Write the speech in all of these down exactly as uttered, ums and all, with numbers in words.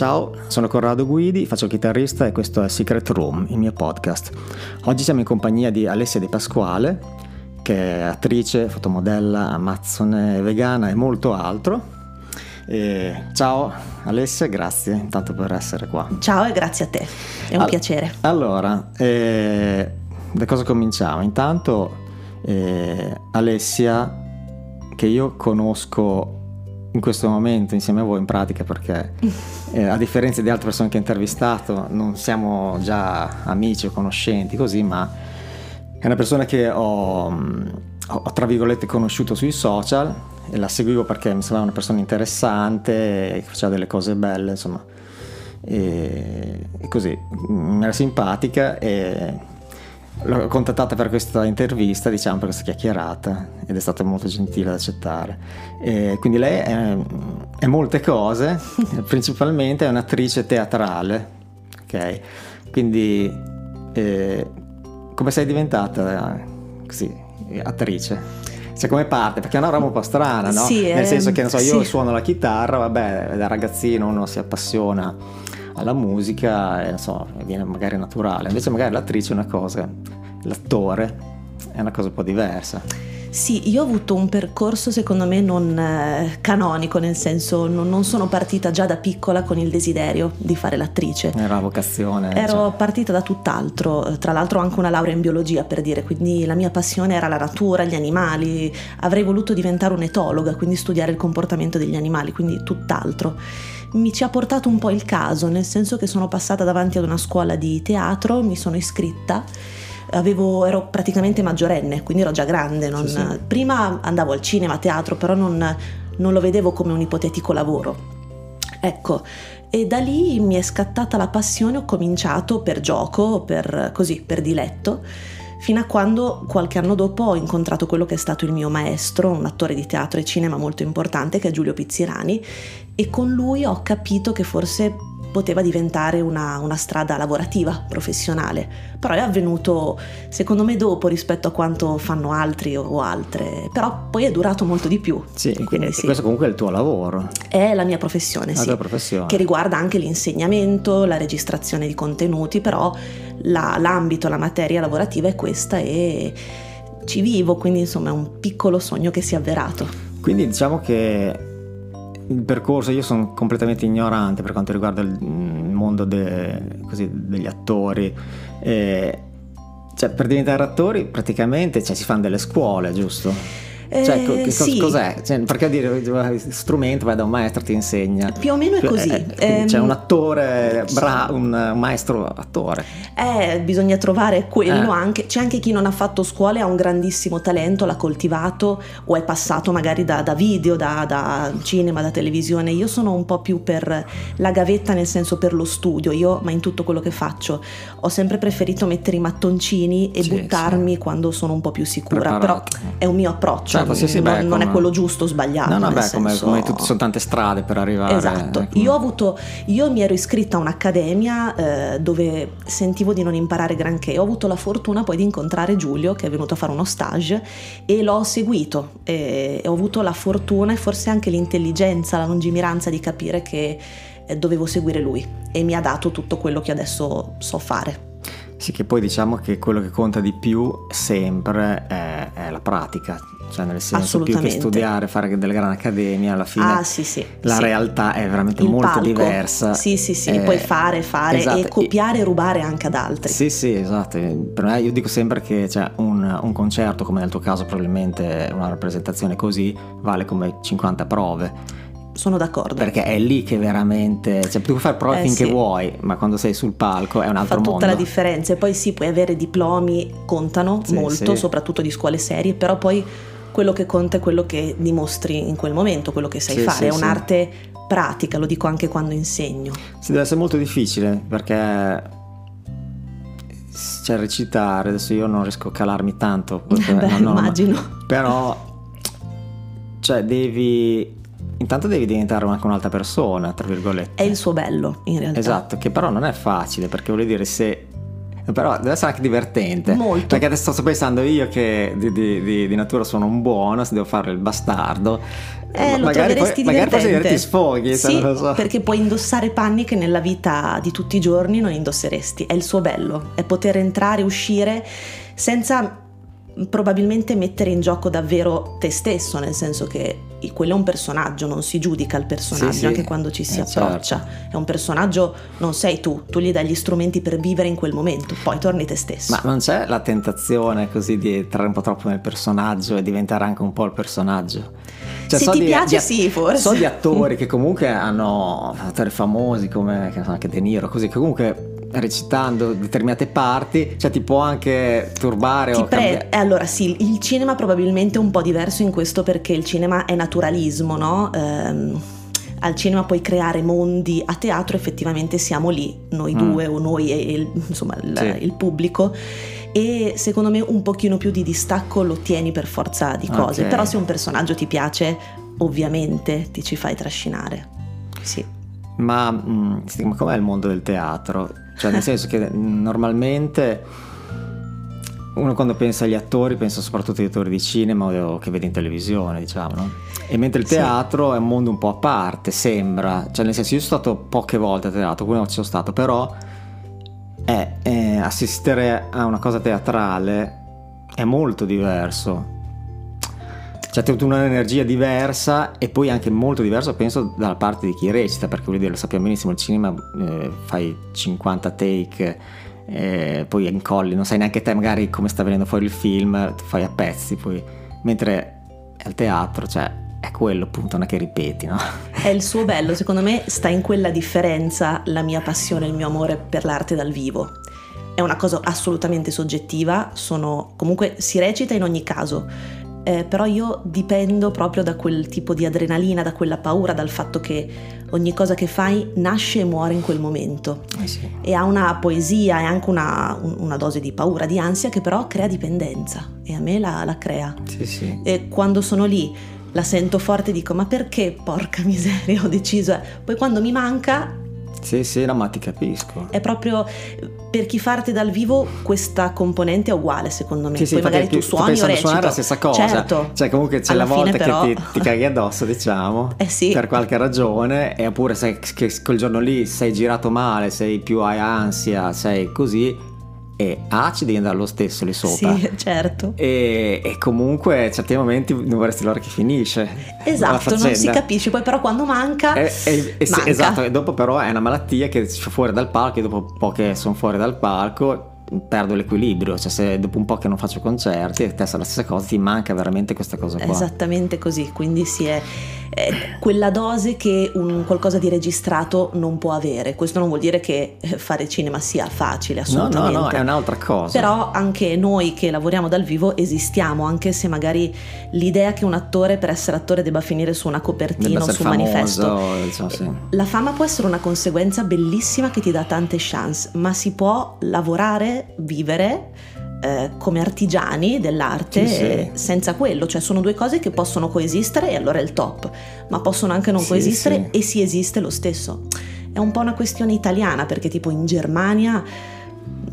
Ciao, sono Corrado Guidi, faccio il chitarrista e questo è Secret Room, il mio podcast. Oggi siamo in compagnia di Alessia De Pasquale, che è attrice, fotomodella, amazzone, vegana e molto altro. E ciao Alessia, grazie intanto per essere qua. Ciao e grazie a te, è un All- piacere. Allora, eh, da cosa cominciamo? Intanto eh, Alessia, che io conosco in questo momento insieme a voi in pratica, perché eh, a differenza di altre persone che ho intervistato non siamo già amici o conoscenti così, ma è una persona che ho, ho tra virgolette conosciuto sui social e la seguivo perché mi sembrava una persona interessante, che faceva delle cose belle, insomma, e, e così mi era simpatica e l'ho contattata per questa intervista, diciamo, per questa chiacchierata, ed è stata molto gentile ad accettare. E quindi lei è, è molte cose, principalmente è un'attrice teatrale, ok? Quindi eh, come sei diventata così attrice? Cioè, come parte? Perché è una roba un po' strana, no? Sì, nel senso che, non so, io sì. suono la chitarra, vabbè, da ragazzino uno si appassiona alla musica e, non so, viene magari naturale. Invece magari l'attrice è una cosa, l'attore è una cosa un po' diversa. Sì, io ho avuto un percorso secondo me non eh, canonico, nel senso non, non sono partita già da piccola con il desiderio di fare l'attrice. Era la vocazione. Ero cioè. partita da tutt'altro, tra l'altro ho anche una laurea in biologia, per dire, quindi la mia passione era la natura, gli animali, avrei voluto diventare un'etologa, quindi studiare il comportamento degli animali, quindi tutt'altro. Mi ci ha portato un po' il caso, nel senso che sono passata davanti ad una scuola di teatro, mi sono iscritta. Avevo, ero praticamente maggiorenne, quindi ero già grande, non, sì, sì. prima andavo al cinema, a teatro, però non, non lo vedevo come un ipotetico lavoro, ecco, e da lì mi è scattata la passione, ho cominciato per gioco, per così, per diletto, fino a quando qualche anno dopo ho incontrato quello che è stato il mio maestro, un attore di teatro e cinema molto importante, che è Giulio Pizzirani, e con lui ho capito che forse poteva diventare una, una strada lavorativa, professionale, però è avvenuto secondo me dopo rispetto a quanto fanno altri o altre, però poi è durato molto di più. Sì, quindi sì. Questo comunque è il tuo lavoro. È la mia professione, la sì, tua professione. Che riguarda anche l'insegnamento, la registrazione di contenuti, però la, l'ambito, la materia lavorativa è questa e ci vivo, quindi insomma è un piccolo sogno che si è avverato. Quindi diciamo che il percorso, io sono completamente ignorante per quanto riguarda il mondo de, così, degli attori, eh, cioè per diventare attori praticamente cioè, si fanno delle scuole, giusto? Cioè, eh, cos- sì. cos'è? Cioè, perché dire strumento, vai da un maestro, ti insegna. Più o meno è così. Eh, eh, c'è un attore, bra- un maestro attore. Eh, bisogna trovare quello eh. anche. C'è anche chi non ha fatto scuole, ha un grandissimo talento, l'ha coltivato o è passato magari da, da video, da, da cinema, da televisione. Io sono un po' più per la gavetta, nel senso per lo studio. Io, ma in tutto quello che faccio, ho sempre preferito mettere i mattoncini e sì, buttarmi sì. quando sono un po' più sicura. Preparata. Però è un mio approccio. Certo, sì, sì, beh, non, come... non è quello giusto o sbagliato. No, no, beh, come, senso... come tutti, sono tante strade per arrivare. Esatto. Ecco. Io ho avuto, io mi ero iscritta a un'accademia eh, dove sentivo di non imparare granché. Ho avuto la fortuna poi di incontrare Giulio, che è venuto a fare uno stage, e l'ho seguito. E ho avuto la fortuna e forse anche l'intelligenza, la lungimiranza di capire che eh, dovevo seguire lui. E mi ha dato tutto quello che adesso so fare. Sì, che poi diciamo che quello che conta di più sempre è, è la pratica, cioè nel senso più che studiare, fare delle grandi accademie, alla fine ah, sì, sì, la sì. realtà è veramente Il molto palco. diversa. Sì, sì, sì, eh, puoi fare, fare esatto. e copiare e rubare anche ad altri. Sì, sì, esatto. Per me, io dico sempre che cioè, un, un concerto, come nel tuo caso probabilmente una rappresentazione così, vale come cinquanta prove. Sono d'accordo. Perché è lì che veramente, cioè puoi fare prove eh, finché sì. vuoi, ma quando sei sul palco è un altro Fa mondo. Fa tutta la differenza. E poi sì, puoi avere diplomi, contano sì, molto, sì. soprattutto di scuole serie, però poi quello che conta è quello che dimostri in quel momento, quello che sai sì, fare. Sì, è un'arte sì. pratica, lo dico anche quando insegno. Sì, deve essere molto difficile perché... Cioè recitare, adesso io non riesco a calarmi tanto. Perché, Beh, no, no, immagino. Ma, però, cioè devi... Intanto devi diventare anche un'altra persona, tra virgolette. È il suo bello, in realtà. Esatto, che però non è facile, perché vuol dire se però deve essere anche divertente. Molto. Perché adesso sto pensando io che di, di, di, di natura sono un buono, se devo fare il bastardo, eh, lo magari troveresti poi, divertente. Magari poi ti sfoghi, sì, se non lo so. Perché puoi indossare panni che nella vita di tutti i giorni non indosseresti. È il suo bello, è poter entrare, uscire senza probabilmente mettere in gioco davvero te stesso, nel senso che quello è un personaggio, non si giudica il personaggio, sì, sì, anche quando ci si eh, approccia, certo. È un personaggio, non sei tu, tu gli dai gli strumenti per vivere in quel momento, poi torni te stesso. Ma non c'è la tentazione così di entrare un po' troppo nel personaggio e diventare anche un po' il personaggio? Cioè, se so ti di, piace di, sì, forse. So di attori che comunque hanno attori famosi come anche De Niro, così, che comunque recitando determinate parti, cioè ti può anche turbare ti o pre- eh, allora sì, il cinema probabilmente è un po' diverso in questo, perché il cinema è naturalismo, no? Ehm, al cinema puoi creare mondi, a teatro effettivamente siamo lì noi mm. due, o noi e, e insomma il, sì. il pubblico, e secondo me un pochino più di distacco lo tieni per forza di cose, okay. Però se un personaggio ti piace ovviamente ti ci fai trascinare, sì. Ma mh, com'è il mondo del teatro? Cioè, nel senso che normalmente uno quando pensa agli attori pensa soprattutto agli attori di cinema o che vede in televisione, diciamo, no? E mentre il teatro sì. è un mondo un po' a parte, sembra. Cioè, nel senso, io sono stato poche volte a teatro, quindi non ci sono stato, però è, è assistere a una cosa teatrale è molto diverso. C'è tutta un'energia diversa e poi anche molto diversa, penso, dalla parte di chi recita, perché voglio dire, lo sappiamo benissimo, il cinema eh, fai cinquanta take, eh, poi incolli, non sai neanche te magari come sta venendo fuori il film, fai a pezzi poi, mentre al teatro, cioè, è quello appunto, non è che ripeti, no? È il suo bello, secondo me sta in quella differenza la mia passione, il mio amore per l'arte dal vivo. È una cosa assolutamente soggettiva, sono comunque si recita in ogni caso. Eh, però io dipendo proprio da quel tipo di adrenalina, da quella paura, dal fatto che ogni cosa che fai nasce e muore in quel momento, eh sì. E ha una poesia e anche una, una dose di paura, di ansia, che però crea dipendenza, e a me la, la crea, sì, sì. E quando sono lì la sento forte e dico ma perché, porca miseria, ho deciso, poi quando mi manca sì sì no, ma ti capisco, è proprio per chi fa arte dal vivo questa componente è uguale, secondo me, sì, sì, poi magari tu suoni o reciti, suonare la stessa cosa, certo. Cioè comunque c'è alla la volta però... che ti, ti caghi addosso, diciamo, eh sì. Per qualche ragione, e oppure sai che quel giorno lì sei girato male, sei più, hai ansia, sei così, e acidi andare lo stesso lì sopra, sì, certo, e, e comunque certi momenti non vorresti l'ora che finisce, esatto, non si capisce poi, però quando manca, e, e, e, manca. Esatto, e dopo però è una malattia che sono fuori dal palco, e dopo poche sono fuori dal palco perdo l'equilibrio, cioè se dopo un po' che non faccio concerti e testa la stessa cosa, ti manca veramente questa cosa qua, esattamente così. Quindi sì, è, è quella dose che un qualcosa di registrato non può avere. Questo non vuol dire che fare cinema sia facile, assolutamente, no no no, è un'altra cosa, però anche noi che lavoriamo dal vivo esistiamo, anche se magari l'idea che un attore per essere attore debba finire su una copertina o su un famoso manifesto, diciamo, sì. La fama può essere una conseguenza bellissima che ti dà tante chance, ma si può lavorare, vivere eh, come artigiani dell'arte, sì, sì. Senza quello, cioè sono due cose che possono coesistere, e allora è il top, ma possono anche non sì, coesistere, sì. E si esiste lo stesso. È un po' una questione italiana, perché tipo in Germania,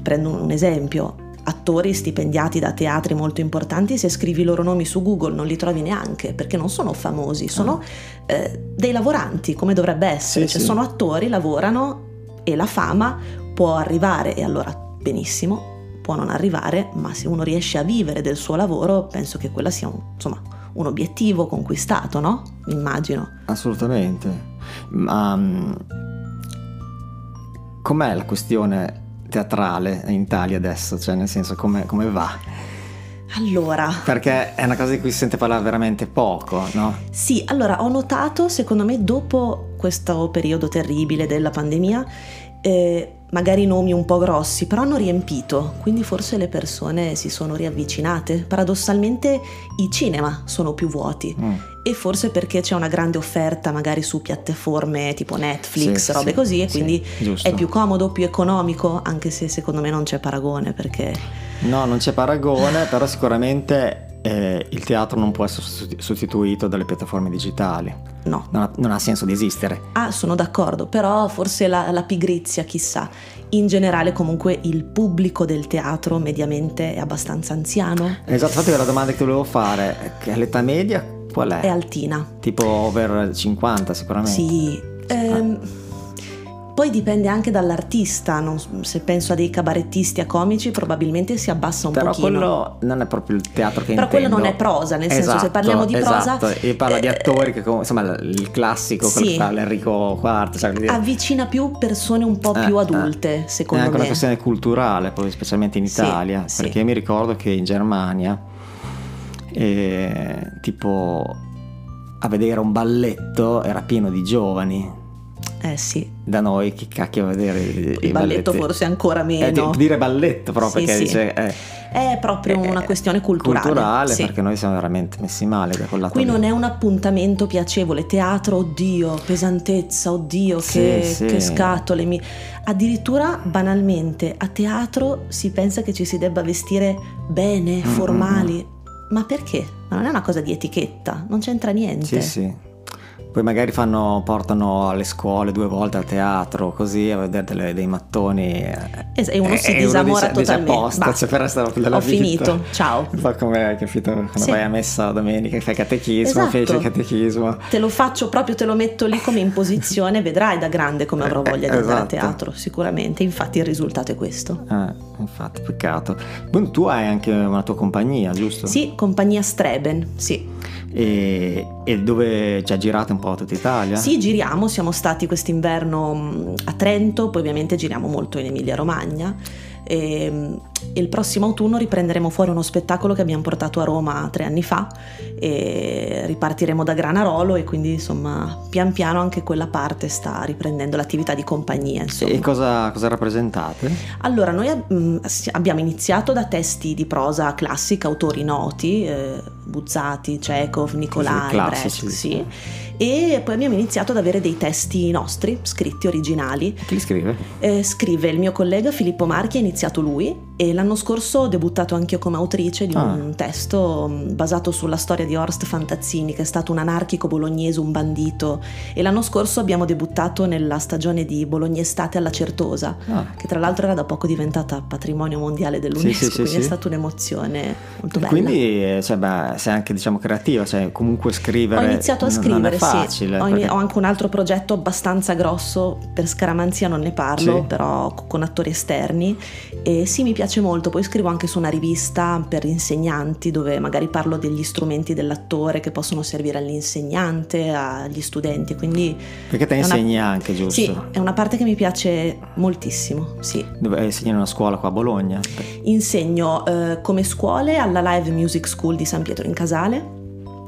prendo un esempio, attori stipendiati da teatri molto importanti, se scrivi i loro nomi su Google non li trovi neanche, perché non sono famosi, sono ah. eh, dei lavoranti, come dovrebbe essere, sì, cioè, sì. Sono attori, lavorano, e la fama può arrivare, e allora benissimo, può non arrivare, ma se uno riesce a vivere del suo lavoro, penso che quella sia un, insomma, un obiettivo conquistato, no? Immagino. Assolutamente. Ma um, com'è la questione teatrale in Italia adesso? Cioè, nel senso, come, come va? Allora, perché è una cosa di cui si sente parlare veramente poco, no? Sì, allora ho notato, secondo me, dopo questo periodo terribile della pandemia, eh, magari nomi un po' grossi, però hanno riempito, quindi forse le persone si sono riavvicinate. Paradossalmente i cinema sono più vuoti, mm. e forse perché c'è una grande offerta magari su piattaforme tipo Netflix, sì, robe sì, così, e sì, quindi giusto. È più comodo, più economico, anche se secondo me non c'è paragone, perché... No, non c'è paragone, però sicuramente eh, il teatro non può essere sostituito dalle piattaforme digitali. No. Non ha, non ha senso di esistere. Ah, sono d'accordo, però forse la, la pigrizia, chissà. In generale comunque il pubblico del teatro mediamente è abbastanza anziano. Esatto, infatti la domanda che volevo fare è che l'età media qual è? È altina. Tipo over cinquanta sicuramente. Sì. Ehm... Ah. Poi dipende anche dall'artista, non, se penso a dei cabarettisti, a comici, probabilmente si abbassa un però pochino. Però quello non è proprio il teatro che però intendo. Però quello non è prosa, nel esatto, senso se parliamo di esatto. prosa... e parla eh, di attori, che insomma il classico, sì, quello che fa l'Enrico quarto. Cioè, avvicina più persone un po' eh, più adulte, eh, secondo me. È anche me. Una questione culturale, poi, specialmente in Italia, sì, perché sì. Io mi ricordo che in Germania, eh, tipo a vedere un balletto era pieno di giovani. Eh sì. Da noi che cacchio a vedere il, il balletto forse ancora meno. Eh, dire balletto proprio sì, perché sì. Dice, eh, è proprio eh, una questione culturale. Culturale sì. Perché noi siamo veramente messi male da quel lato. Qui non è un appuntamento piacevole. Teatro, oddio, pesantezza, oddio, sì, che, sì. Che scatole. Mi... Addirittura banalmente a teatro si pensa che ci si debba vestire bene, formali. Mm-hmm. Ma perché? Ma non è una cosa di etichetta, non c'entra niente. Sì, sì. Poi magari fanno, portano alle scuole due volte al teatro, così a vedere delle, dei mattoni. Es- e uno si e disamora uno dice, totalmente. Dice apposta, cioè per restare della ho vita. Finito, ciao. Un po' come capito, quando sì. Vai a messa domenica, fai catechismo, esatto. Fece catechismo. Te lo faccio proprio, te lo metto lì come imposizione, vedrai da grande come avrò voglia di esatto. Andare a teatro, sicuramente. Infatti il risultato è questo. Eh, infatti, peccato. Beh, tu hai anche una tua compagnia, giusto? Sì, compagnia Streben, sì. E, e dove ci ha girato un po' tutta Italia? Sì, giriamo, siamo stati quest'inverno a Trento, poi ovviamente giriamo molto in Emilia-Romagna e, e il prossimo autunno riprenderemo fuori uno spettacolo che abbiamo portato a Roma tre anni fa e ripartiremo da Granarolo e quindi insomma pian piano anche quella parte sta riprendendo l'attività di compagnia insomma. E cosa, cosa rappresentate? Allora noi mh, abbiamo iniziato da testi di prosa classica, autori noti, eh, Buzzati, Chekhov, Nicolai, classici, Brecht, sì. E poi abbiamo iniziato ad avere dei testi nostri, scritti, originali. Chi li scrive? Eh, scrive il mio collega Filippo Marchi, ha iniziato lui e l'anno scorso ho debuttato anche io come autrice di ah. un testo basato sulla storia di Horst Fantazzini, che è stato un anarchico bolognese, un bandito, e l'anno scorso abbiamo debuttato nella stagione di Bologna Estate alla Certosa, ah. che tra l'altro era da poco diventata patrimonio mondiale dell'UNESCO, sì, sì, quindi sì, è sì. Stata un'emozione molto bella. Quindi cioè, beh, sei anche diciamo creativa, cioè comunque scrivere. Ho iniziato a scrivere. Facile, sì. Ho, perché... ho anche un altro progetto abbastanza grosso, per scaramanzia non ne parlo, sì. Però con attori esterni e sì, mi piace molto. Poi scrivo anche su una rivista per insegnanti dove magari parlo degli strumenti dell'attore che possono servire all'insegnante, agli studenti, quindi perché te insegni una... anche, giusto? Sì, è una parte che mi piace moltissimo, sì. Dove insegni in una scuola qua a Bologna? Insegno eh, come scuole alla Live Music School di San Pietro in Casale.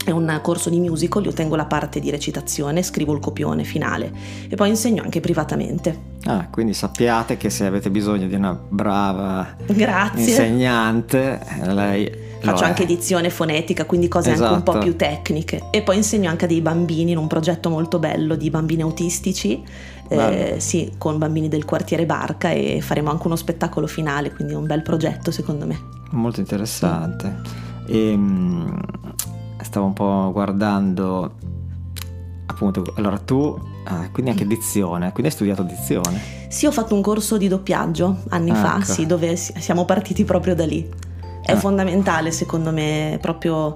È un corso di musical, io tengo la parte di recitazione, scrivo il copione finale e poi insegno anche privatamente. Ah, quindi sappiate che se avete bisogno di una brava grazie. Insegnante, lei... Faccio anche edizione fonetica, quindi cose esatto. Anche un po' più tecniche. E poi insegno anche a dei bambini in un progetto molto bello di bambini autistici, eh, sì, con bambini del quartiere Barca e faremo anche uno spettacolo finale, quindi è un bel progetto secondo me. Molto interessante. Mm. Ehm... Stavo un po' guardando appunto, allora tu eh, quindi anche dizione, quindi hai studiato dizione? Sì, ho fatto un corso di doppiaggio anni ecco. fa, sì, dove siamo partiti proprio da lì. È ah. fondamentale secondo me, proprio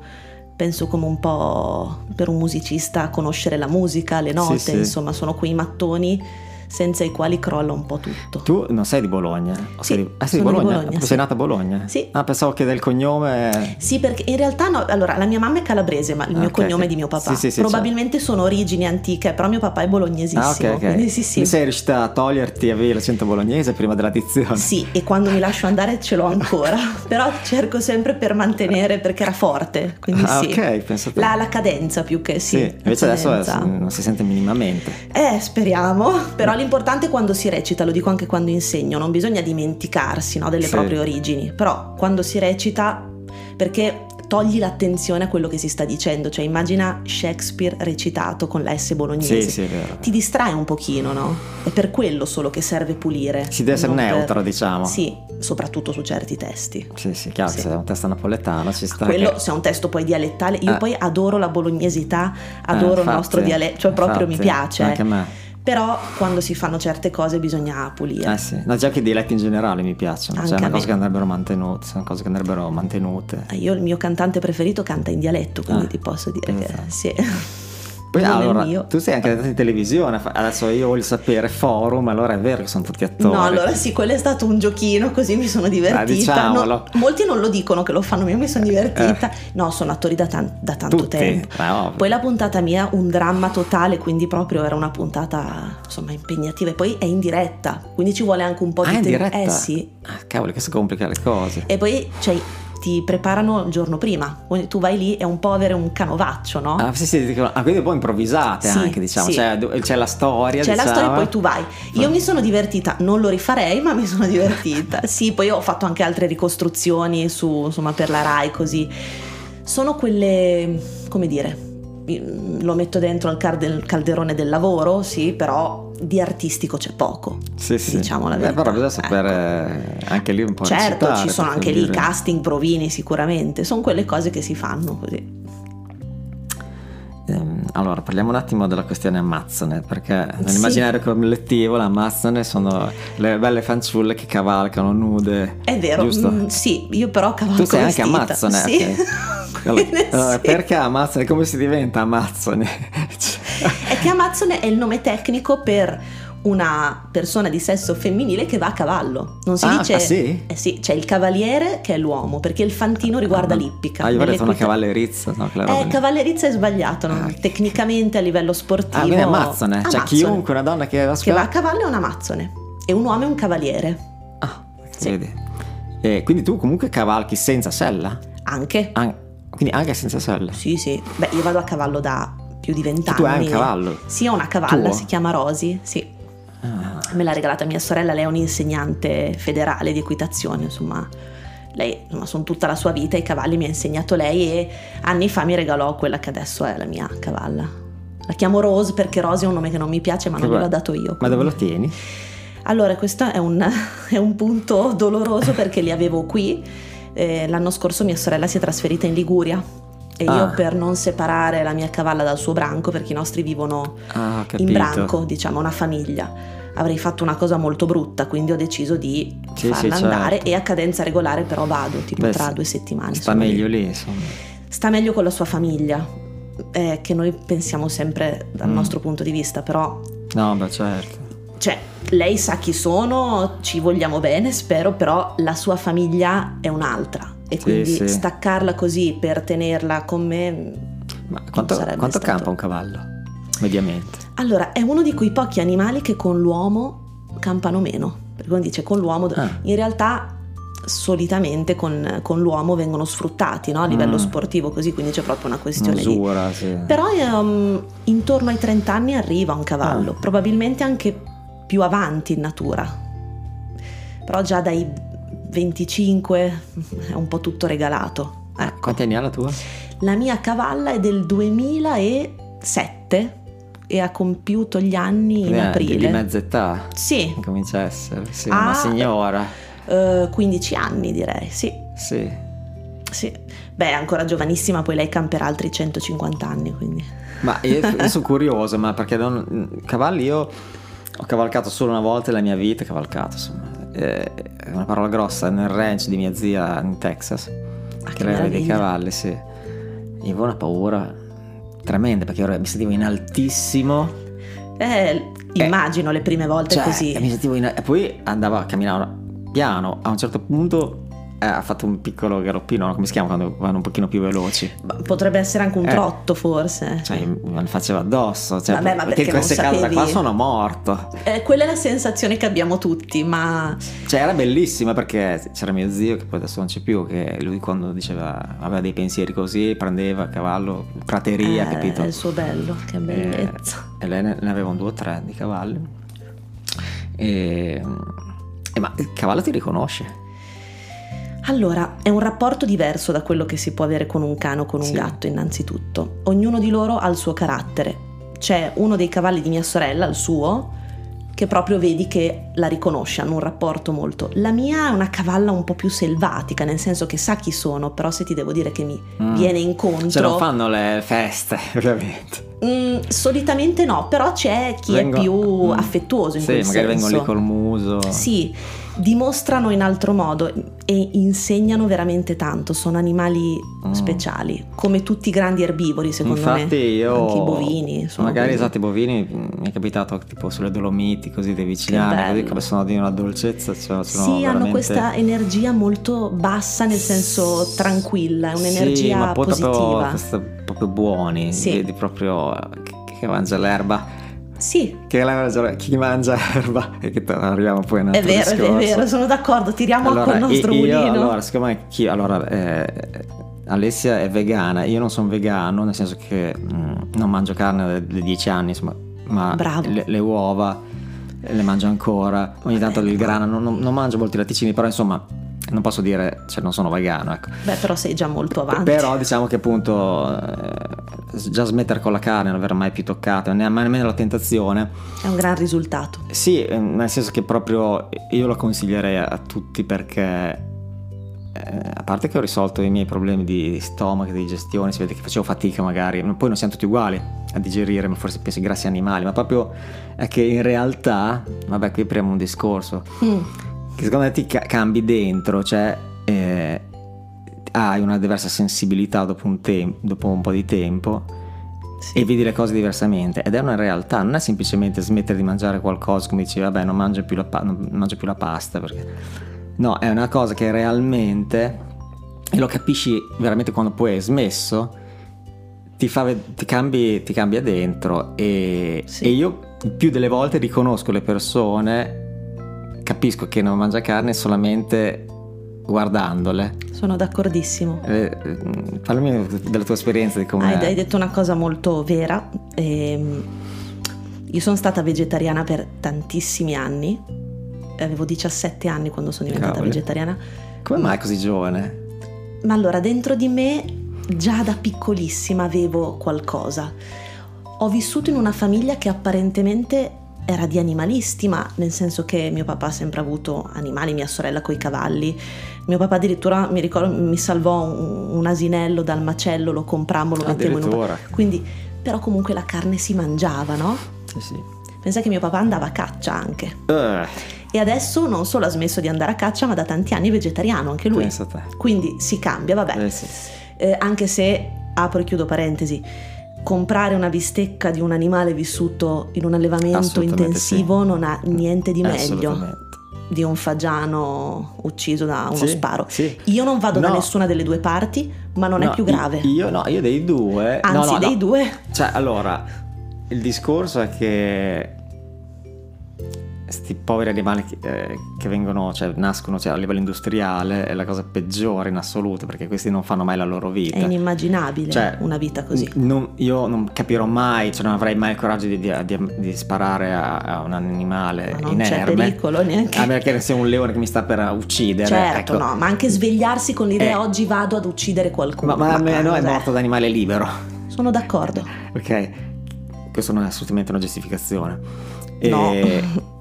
penso come un po' per un musicista conoscere la musica, le note, sì, sì. Insomma sono quei mattoni senza i quali crolla un po' tutto. Tu non sei di Bologna? O sì, sei di... Ah, sei di Bologna? Di Bologna ah, sì. Sei nata a Bologna? Sì. Ah, pensavo che del cognome... Sì, perché in realtà no, allora la mia mamma è calabrese, ma il mio okay, cognome okay. È di mio papà. Sì, sì, probabilmente sì, sono origini antiche, però mio papà è bolognesissimo. Ah, ok, ok. Quindi sì, sì. Mi sei riuscita a toglierti, avevi l'accento bolognese prima della dizione? Sì, e quando mi lascio andare ce l'ho ancora, però cerco sempre per mantenere, perché era forte, quindi ah, sì. ok, penso te. La, la cadenza più che sì. Sì, invece adesso non si sente minimamente. Eh, speriamo, però l'importante è quando si recita, lo dico anche quando insegno, non bisogna dimenticarsi no, delle sì. proprie origini, però quando si recita, perché togli l'attenzione a quello che si sta dicendo, cioè immagina Shakespeare recitato con la S bolognese, sì, sì, vero. Ti distrae un pochino, no? È per quello solo che serve pulire. Si deve essere neutra, per... diciamo. Sì, soprattutto su certi testi. Sì, sì, chiaro, sì. Se è un testo napoletano ci sta. Quello, che... se è un testo poi dialettale, io eh. poi adoro la bolognesità, adoro eh, infatti, il nostro dialetto, cioè proprio infatti, mi piace. Anche a me. Però quando si fanno certe cose bisogna pulire. Eh sì, no, già che i dialetti in generale mi piacciono, anche cioè è una cosa che andrebbero mantenute, sono cose che andrebbero mantenute. Io il mio cantante preferito canta in dialetto, quindi eh, ti posso dire infatti. Che sì. Poi allora, tu sei anche andato in televisione, adesso io voglio sapere Forum, allora è vero che sono tutti attori. No, allora sì, quello è stato un giochino, così mi sono divertita. Ah, no, molti non lo dicono che lo fanno, io mi sono divertita. No, sono attori da, tan- da tanto tutti. Tempo. Bravo. Poi la puntata mia, un dramma totale, quindi proprio era una puntata insomma impegnativa e poi è in diretta, quindi ci vuole anche un po' ah, di tempo. Eh sì. Ah, cavolo, che si complica le cose. E poi c'è... Cioè, ti preparano il giorno prima, tu vai lì, è un po' avere un canovaccio, no? Ah, sì, sì, dicono, ah, quindi un po' improvvisate sì, anche, diciamo, sì. c'è, c'è la storia, c'è diciamo. La storia e poi tu vai. Io mi sono divertita, non lo rifarei, ma mi sono divertita. Sì, poi ho fatto anche altre ricostruzioni su, insomma, per la Rai, così. Sono quelle, come dire, lo metto dentro al calderone del lavoro, sì, però di artistico c'è poco, sì, sì. diciamo la verità. Beh, però bisogna sapere ecco. anche lì un po' certo recitare, ci sono anche lì dire. Casting, provini sicuramente, sono quelle cose che si fanno così. Allora parliamo un attimo della questione Amazzone, perché nell'immaginario sì. collettivo le Amazzone sono le belle fanciulle che cavalcano nude, è vero, giusto? Mm, sì, io però cavalco, tu sei vestita. Anche Amazzone sì. Okay. Allora, sì. Allora, perché Amazzone, come si diventa Amazzone? È che Amazzone è il nome tecnico per una persona di sesso femminile che va a cavallo. Non si ah, dice ah, sì? Eh sì, c'è il cavaliere che è l'uomo, perché il fantino riguarda ah, l'ippica. Ah, io avrei detto una cavallerizza, no? Eh, cavallerizza è sbagliato, no? Ah, tecnicamente a livello sportivo. Ah, quindi Amazzone. Amazzone. Cioè chiunque, una donna che va, che va a cavallo è un Amazzone e un uomo è un cavaliere. Ah, sì. Vedi. Eh, quindi tu comunque cavalchi senza sella? Anche. An- quindi anche senza sella? Sì, sì. Beh, io vado a cavallo da più di vent'anni. Tu hai un cavallo? Sì, ho una cavalla, tuo? Si chiama Rosy, sì. Ah. Me l'ha regalata mia sorella, lei è un'insegnante federale di equitazione, insomma, lei, insomma, sono tutta la sua vita i cavalli mi ha insegnato lei e anni fa mi regalò quella che adesso è la mia cavalla. La chiamo Rose perché Rose è un nome che non mi piace, ma che non me l'ho dato io. Quindi. Ma dove lo tieni? Allora, questo è un, è un punto doloroso perché li avevo qui, eh, l'anno scorso mia sorella si è trasferita in Liguria. E ah. io per non separare la mia cavalla dal suo branco, perché i nostri vivono ah, in branco, diciamo, una famiglia, avrei fatto una cosa molto brutta, quindi ho deciso di sì, farla sì, andare certo. E a cadenza regolare però vado, tipo Beh, tra due settimane. Sta meglio lì, lì insomma. Sta meglio con la sua famiglia, eh, che noi pensiamo sempre dal mm. nostro punto di vista, però... No, beh, certo. Cioè, lei sa chi sono, ci vogliamo bene, spero, però la sua famiglia è un'altra. E quindi sì, sì. staccarla così per tenerla con me. Ma quanto, quanto campa un cavallo mediamente? Allora è uno di quei pochi animali che con l'uomo campano meno, perché quando dice con l'uomo ah. in realtà solitamente con, con l'uomo vengono sfruttati, no? A livello mm. sportivo così, quindi c'è proprio una questione Usura, lì sì. Però um, intorno ai trent'anni arriva un cavallo ah. probabilmente anche più avanti in natura, però già dai venticinque è un po' tutto regalato, ecco. Quanti anni ha la tua? La mia cavalla è del duemilasette e ha compiuto gli anni eh, in aprile. Di mezza età? Sì. Comincia a essere sì, ha, una signora eh, quindici anni direi, sì. Sì. Sì. Beh, è ancora giovanissima, poi lei camperà altri centocinquanta anni quindi. Ma io, io sono curioso, ma perché non, cavalli io ho cavalcato solo una volta nella mia vita, cavalcato insomma. È una parola grossa, nel ranch di mia zia in Texas, ah, che aveva dei cavalli, sì. Io avevo una paura tremenda perché ora mi sentivo in altissimo. Eh, immagino eh, le prime volte cioè, così. Mi sentivo in, e poi andavo a camminare piano, a un certo punto eh, ha fatto un piccolo galoppino, no? Come si chiama quando vanno un pochino più veloci? Potrebbe essere anche un eh, trotto forse. Cioè mi faceva addosso, cioè, vabbè, ma perché, perché queste case qua sono morto. Eh, quella è la sensazione che abbiamo tutti, ma cioè era bellissima perché c'era mio zio che poi adesso non c'è più, che lui quando diceva aveva dei pensieri così, prendeva cavallo, prateria, eh, capito? È il suo bello, che bellezza. Eh, e lei ne, ne aveva un due o tre di cavalli. E eh, ma il cavallo ti riconosce? Allora, è un rapporto diverso da quello che si può avere con un cane o con un sì. gatto, innanzitutto. Ognuno di loro ha il suo carattere. C'è uno dei cavalli di mia sorella, il suo, che proprio vedi che la riconosce, hanno un rapporto molto. La mia è una cavalla un po' più selvatica, nel senso che sa chi sono, però se ti devo dire che mi mm. viene incontro. Ce lo fanno le feste, ovviamente. Mm, solitamente no, però c'è chi vengo... è più affettuoso in sì, quel senso. Sì, magari vengono lì col muso. Sì, dimostrano in altro modo e insegnano veramente tanto, sono animali mm. speciali, come tutti i grandi erbivori secondo Infatti me. Infatti io anche i bovini, sono magari esatto i bovini mi è capitato tipo sulle Dolomiti, così dei viciniani, così come sono di una dolcezza, cioè sono sì, veramente... hanno questa energia molto bassa, nel senso tranquilla, è un'energia sì, ma poi positiva. Questa, proprio buoni, sì. vedi proprio che mangia l'erba. Sì. Che la, chi mangia erba e che arriviamo poi a un altro È vero, discorso. È vero, sono d'accordo, tiriamo allora, con il nostro io, mulino. Allora, siccome chi allora eh, Alessia è vegana, io non sono vegano, nel senso che mh, non mangio carne da dieci anni, insomma, ma le, le uova le mangio ancora, ogni tanto il grano, non, non, non mangio molti latticini, però insomma non posso dire, cioè non sono vegano, ecco. Beh, però sei già molto avanti. Però diciamo che appunto eh, già smettere con la carne, non aver mai più toccato, nemmeno la tentazione, è un gran risultato. Sì, nel senso che proprio io lo consiglierei a tutti, perché eh, a parte che ho risolto i miei problemi di stomaco, di digestione, si vede che facevo fatica magari, poi non siamo tutti uguali a digerire, ma forse penso i grassi animali, ma proprio è che in realtà, vabbè qui apriamo un discorso. Mm. Che secondo me ti ca- cambi dentro, cioè eh, hai una diversa sensibilità dopo un, te- dopo un po' di tempo sì. e vedi le cose diversamente, ed è una realtà, non è semplicemente smettere di mangiare qualcosa come dici vabbè non mangio più la, pa- non mangio più la pasta perché... no, è una cosa che realmente, e lo capisci veramente quando poi hai smesso, ti, fa ve- ti, cambi, ti cambia dentro e, sì. e io più delle volte riconosco le persone, capisco che non mangia carne solamente guardandole. Sono d'accordissimo. Eh, parlami della tua esperienza di come... Hai, hai detto una cosa molto vera. Eh, io sono stata vegetariana per tantissimi anni. Avevo diciassette anni quando sono diventata Cavoli. vegetariana. Come mai così giovane? Ma allora, dentro di me già da piccolissima avevo qualcosa. Ho vissuto in una famiglia che apparentemente era di animalisti, ma nel senso che mio papà ha sempre avuto animali, mia sorella coi cavalli, mio papà addirittura mi ricordo mi salvò un, un asinello dal macello, lo comprammo, lo mettemmo in un... quindi però comunque la carne si mangiava, no? Sì, sì. Pensa che mio papà andava a caccia anche uh. e adesso non solo ha smesso di andare a caccia, ma da tanti anni è vegetariano anche lui, quindi si cambia, vabbè eh, sì. eh, anche se, apro e chiudo parentesi, comprare una bistecca di un animale vissuto in un allevamento intensivo sì. non ha niente di meglio di un fagiano ucciso da uno sì, sparo. Sì. Io non vado no. da nessuna delle due parti, ma non no, è più grave. Io no, io dei due. Anzi, no, no, dei no. due. Cioè, allora, il discorso è che questi poveri animali che, eh, che vengono, cioè nascono, cioè, a livello industriale è la cosa peggiore in assoluto, perché questi non fanno mai la loro vita. È inimmaginabile, cioè, una vita così. Non, io non capirò mai, cioè non avrei mai il coraggio di, di, di, di sparare a, a un animale no, inerme. Non c'è pericolo neanche. A meno che sia un leone che mi sta per uccidere. Certo, ecco. no, ma anche svegliarsi con l'idea eh, oggi vado ad uccidere qualcuno. Ma, ma, ma no, è morto da animale libero. Sono d'accordo. Ok, questo non è assolutamente una giustificazione. E... no.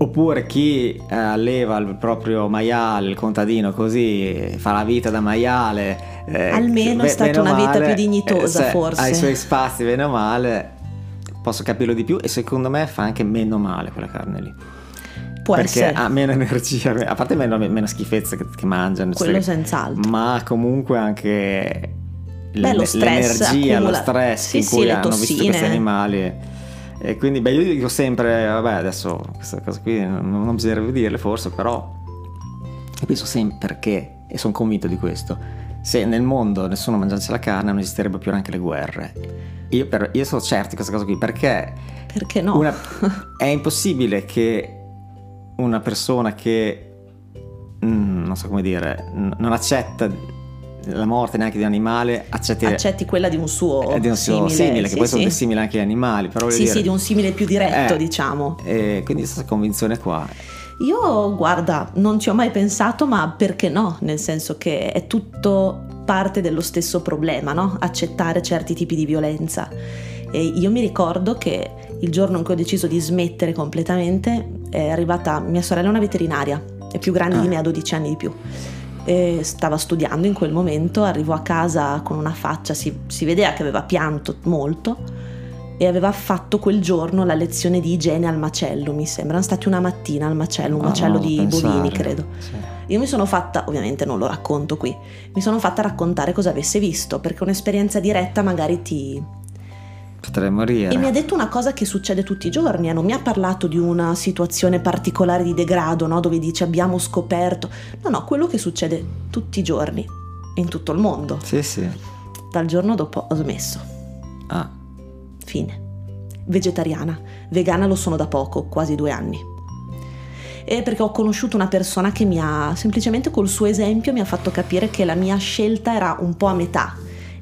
Oppure chi alleva il proprio maiale, il contadino così, fa la vita da maiale. Eh, Almeno è stata una vita male, più dignitosa, eh, forse. Ha i suoi spazi, meno male, posso capirlo di più, e secondo me fa anche meno male quella carne lì. Può Perché essere. Ha meno energia, a parte meno, meno schifezza che, che mangiano. Quello cioè, senz'altro. Ma comunque anche Beh, lo stress, l'energia, accumula. lo stress sì, in sì, cui le hanno tossine. visto questi animali. E quindi beh, io dico sempre, vabbè adesso questa cosa qui non, non bisognerebbe dirle forse, però io penso sempre che, e sono convinto di questo, se nel mondo nessuno mangiasse la carne non esisterebbero più neanche le guerre. Io, per, io sono certo di questa cosa qui, perché perché no? Una, è impossibile che una persona che mm, non so come dire, n- non accetta la morte neanche di un animale accetti, accetti quella di un suo, eh, di un suo simile, simile che sì, poi sì. sono dei simili anche agli animali, però sì dire, sì di un simile più diretto eh, diciamo, eh, quindi questa convinzione qua Io, guarda, non ci ho mai pensato, ma perché no? Nel senso che è tutto parte dello stesso problema, no? Accettare certi tipi di violenza. E io mi ricordo che il giorno in cui ho deciso di smettere completamente è arrivata mia sorella, una veterinaria, è più grande ah. di me, ha dodici anni di più, e stava studiando in quel momento, arrivò a casa con una faccia, si, si vedeva che aveva pianto molto e aveva fatto quel giorno la lezione di igiene al macello, mi sembra, erano stati una mattina al macello, un macello oh, di pensare. bovini, credo. Sì. Io mi sono fatta, ovviamente non lo racconto qui, mi sono fatta raccontare cosa avesse visto, perché un'esperienza diretta magari ti... potrei morire. E mi ha detto una cosa che succede tutti i giorni, eh? Non mi ha parlato di una situazione particolare di degrado, no? Dove dice abbiamo scoperto, no no, quello che succede tutti i giorni, in tutto il mondo. Sì sì. Dal giorno dopo ho smesso. Ah. Fine. Vegetariana, vegana lo sono da poco, quasi due anni. E perché ho conosciuto una persona che mi ha, semplicemente col suo esempio, mi ha fatto capire che la mia scelta era un po' a metà.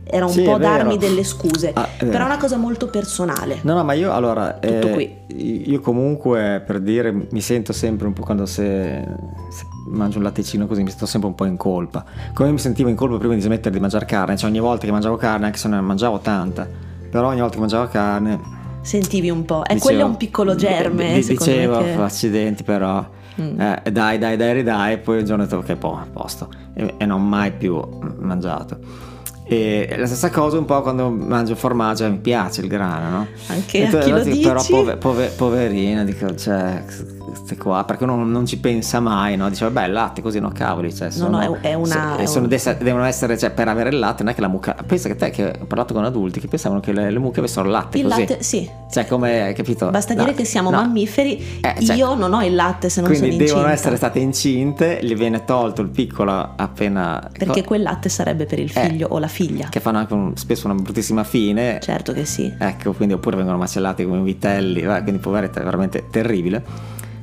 Era un sì, po' darmi delle scuse, ah, è però è una cosa molto personale. No, no, ma io allora tutto eh, qui. Io comunque, per dire, mi sento sempre un po', quando se, se mangio un latticino così mi sento sempre un po' in colpa. Come mi sentivo in colpa prima di smettere di mangiare carne, cioè ogni volta che mangiavo carne, anche se ne mangiavo tanta, però ogni volta che mangiavo carne sentivi un po', e quello è un piccolo germe, d- d- secondo dicevo, me che... accidenti però mm. eh, dai dai dai ridai, e poi un giorno ho detto ok, po' a posto, e, e non ho mai più mangiato. E la stessa cosa un po' quando mangio formaggio, mi piace il grano, no? Anche e tu, a chi lo dici? Però pove, pove, poverina, dico, cioè, queste qua, perché uno non ci pensa mai, no? Dice vabbè, il latte così, no cavoli, cioè, sono, no, no, è una, sono, sono, un... devono essere, cioè, per avere il latte non è che la mucca, pensa che te, che ho parlato con adulti che pensavano che le, le mucche avessero il latte, il così latte, sì, cioè, come, capito? Basta no, dire che siamo no. mammiferi, eh, cioè, io non ho il latte se non sono incinta, quindi devono essere state incinte, gli viene tolto il piccolo appena, perché quel latte sarebbe per il figlio eh. o la figlia, che fanno anche un, spesso una bruttissima fine, certo che sì, ecco, quindi, oppure vengono macellati come vitelli, eh, quindi poveretta, è veramente terribile.